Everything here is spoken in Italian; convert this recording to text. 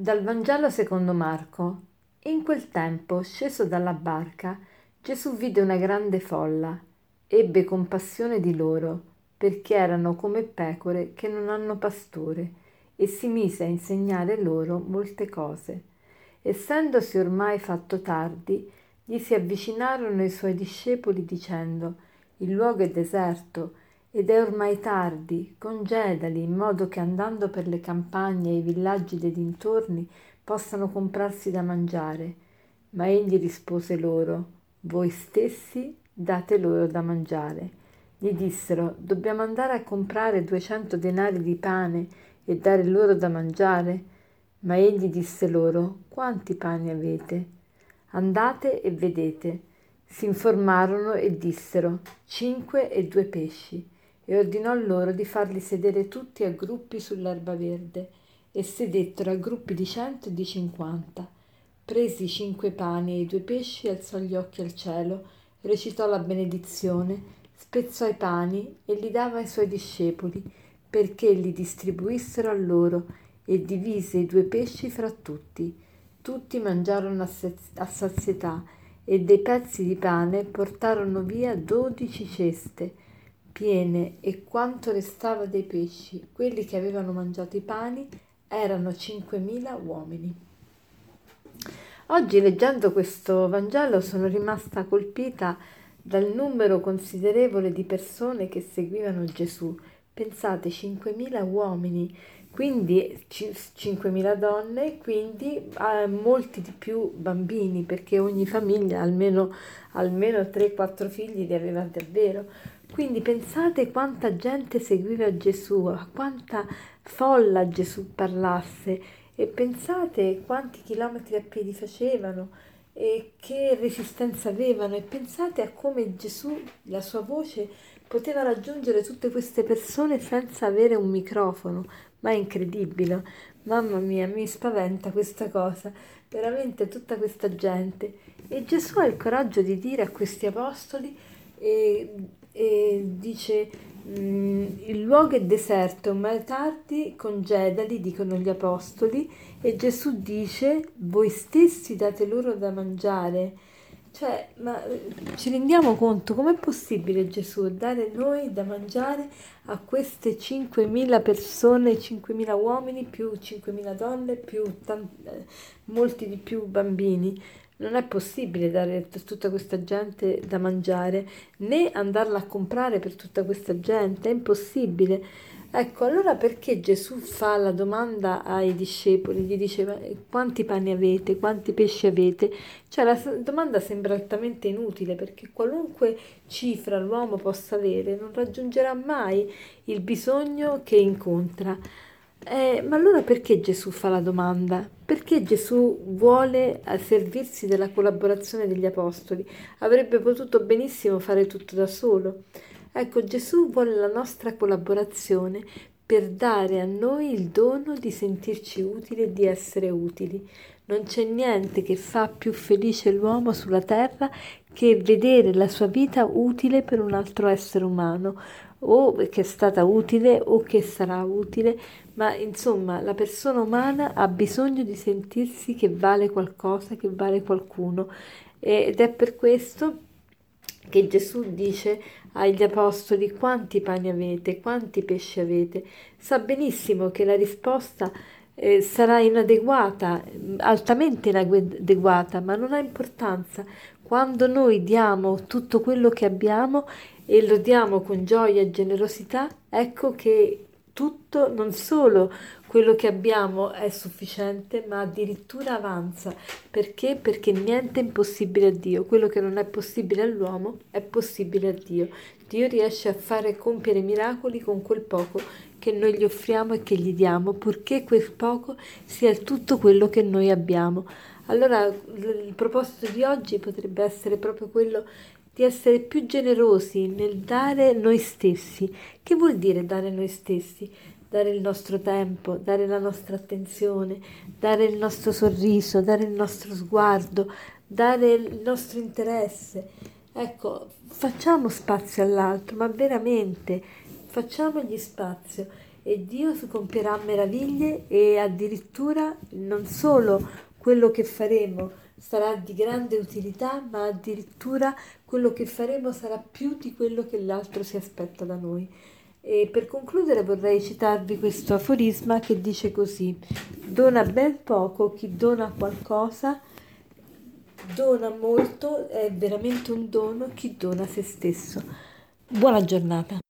Dal Vangelo secondo Marco. In quel tempo, sceso dalla barca, Gesù vide una grande folla. Ebbe compassione di loro, perché erano come pecore che non hanno pastore, e si mise a insegnare loro molte cose. Essendosi ormai fatto tardi, gli si avvicinarono i suoi discepoli dicendo: «Il luogo è deserto, ed è ormai tardi, congedali in modo che andando per le campagne e i villaggi dei dintorni possano comprarsi da mangiare». Ma egli rispose loro: «Voi stessi date loro da mangiare». Gli dissero: «Dobbiamo andare a comprare 200 denari di pane e dare loro da mangiare?» Ma egli disse loro: «Quanti pani avete? Andate e vedete». Si informarono e dissero: 5 e 2 pesci. E ordinò loro di farli sedere tutti a gruppi sull'erba verde, e sedettero a gruppi di 100 e di 50. Presi 5 pani e 2 pesci, alzò gli occhi al cielo, recitò la benedizione, spezzò i pani e li dava ai suoi discepoli, perché li distribuissero a loro, e divise i 2 pesci fra tutti. Tutti mangiarono a sazietà, e dei pezzi di pane portarono via 12 ceste. Piene, e quanto restava dei pesci, quelli che avevano mangiato i pani, erano 5.000 uomini. Oggi, leggendo questo Vangelo, sono rimasta colpita dal numero considerevole di persone che seguivano Gesù. Pensate, 5.000 uomini, quindi 5.000 donne, quindi molti di più bambini, perché ogni famiglia almeno 3-4 figli li aveva davvero. Quindi pensate quanta gente seguiva Gesù, a quanta folla Gesù parlasse, e pensate quanti chilometri a piedi facevano e che resistenza avevano, e pensate a come Gesù, la sua voce, poteva raggiungere tutte queste persone senza avere un microfono. Ma è incredibile, mamma mia, mi spaventa questa cosa, veramente tutta questa gente. E Gesù ha il coraggio di dire a questi apostoli, e dice: il luogo è deserto, ma è tardi, congedali, dicono gli apostoli. E Gesù dice: voi stessi date loro da mangiare. Cioè, ma ci rendiamo conto com'è possibile Gesù dare noi da mangiare a queste 5.000 persone, 5.000 uomini più 5.000 donne più molti di più bambini? Non è possibile dare a tutta questa gente da mangiare, né andarla a comprare per tutta questa gente, è impossibile. Ecco, allora perché Gesù fa la domanda ai discepoli, gli diceva: quanti pani avete, quanti pesci avete? Cioè, la domanda sembra altamente inutile, perché qualunque cifra l'uomo possa avere non raggiungerà mai il bisogno che incontra. Ma allora perché Gesù fa la domanda? Perché Gesù vuole servirsi della collaborazione degli apostoli? Avrebbe potuto benissimo fare tutto da solo. Ecco, Gesù vuole la nostra collaborazione per dare a noi il dono di sentirci utili e di essere utili. Non c'è niente che fa più felice l'uomo sulla terra che vedere la sua vita utile per un altro essere umano, o che è stata utile o che sarà utile, ma insomma la persona umana ha bisogno di sentirsi che vale qualcosa, che vale qualcuno, ed è per questo che Gesù dice agli apostoli: quanti pani avete, quanti pesci avete? Sa benissimo che la risposta sarà inadeguata, altamente inadeguata, ma non ha importanza. Quando noi diamo tutto quello che abbiamo e lo diamo con gioia e generosità, ecco che tutto, non solo quello che abbiamo è sufficiente, ma addirittura avanza. Perché? Perché niente è impossibile a Dio. Quello che non è possibile all'uomo è possibile a Dio. Dio riesce a fare compiere miracoli con quel poco che noi gli offriamo e che gli diamo, purché quel poco sia il tutto quello che noi abbiamo. Allora il proposito di oggi potrebbe essere proprio quello di essere più generosi nel dare noi stessi. Che vuol dire dare noi stessi? Dare il nostro tempo, dare la nostra attenzione, dare il nostro sorriso, dare il nostro sguardo, dare il nostro interesse. Ecco, facciamo spazio all'altro, ma veramente facciamogli spazio. e Dio si compierà meraviglie, e addirittura non solo quello che faremo sarà di grande utilità, ma addirittura quello che faremo sarà più di quello che l'altro si aspetta da noi. E per concludere vorrei citarvi questo aforisma che dice così: dona ben poco chi dona qualcosa, dona molto, è veramente un dono chi dona se stesso. Buona giornata.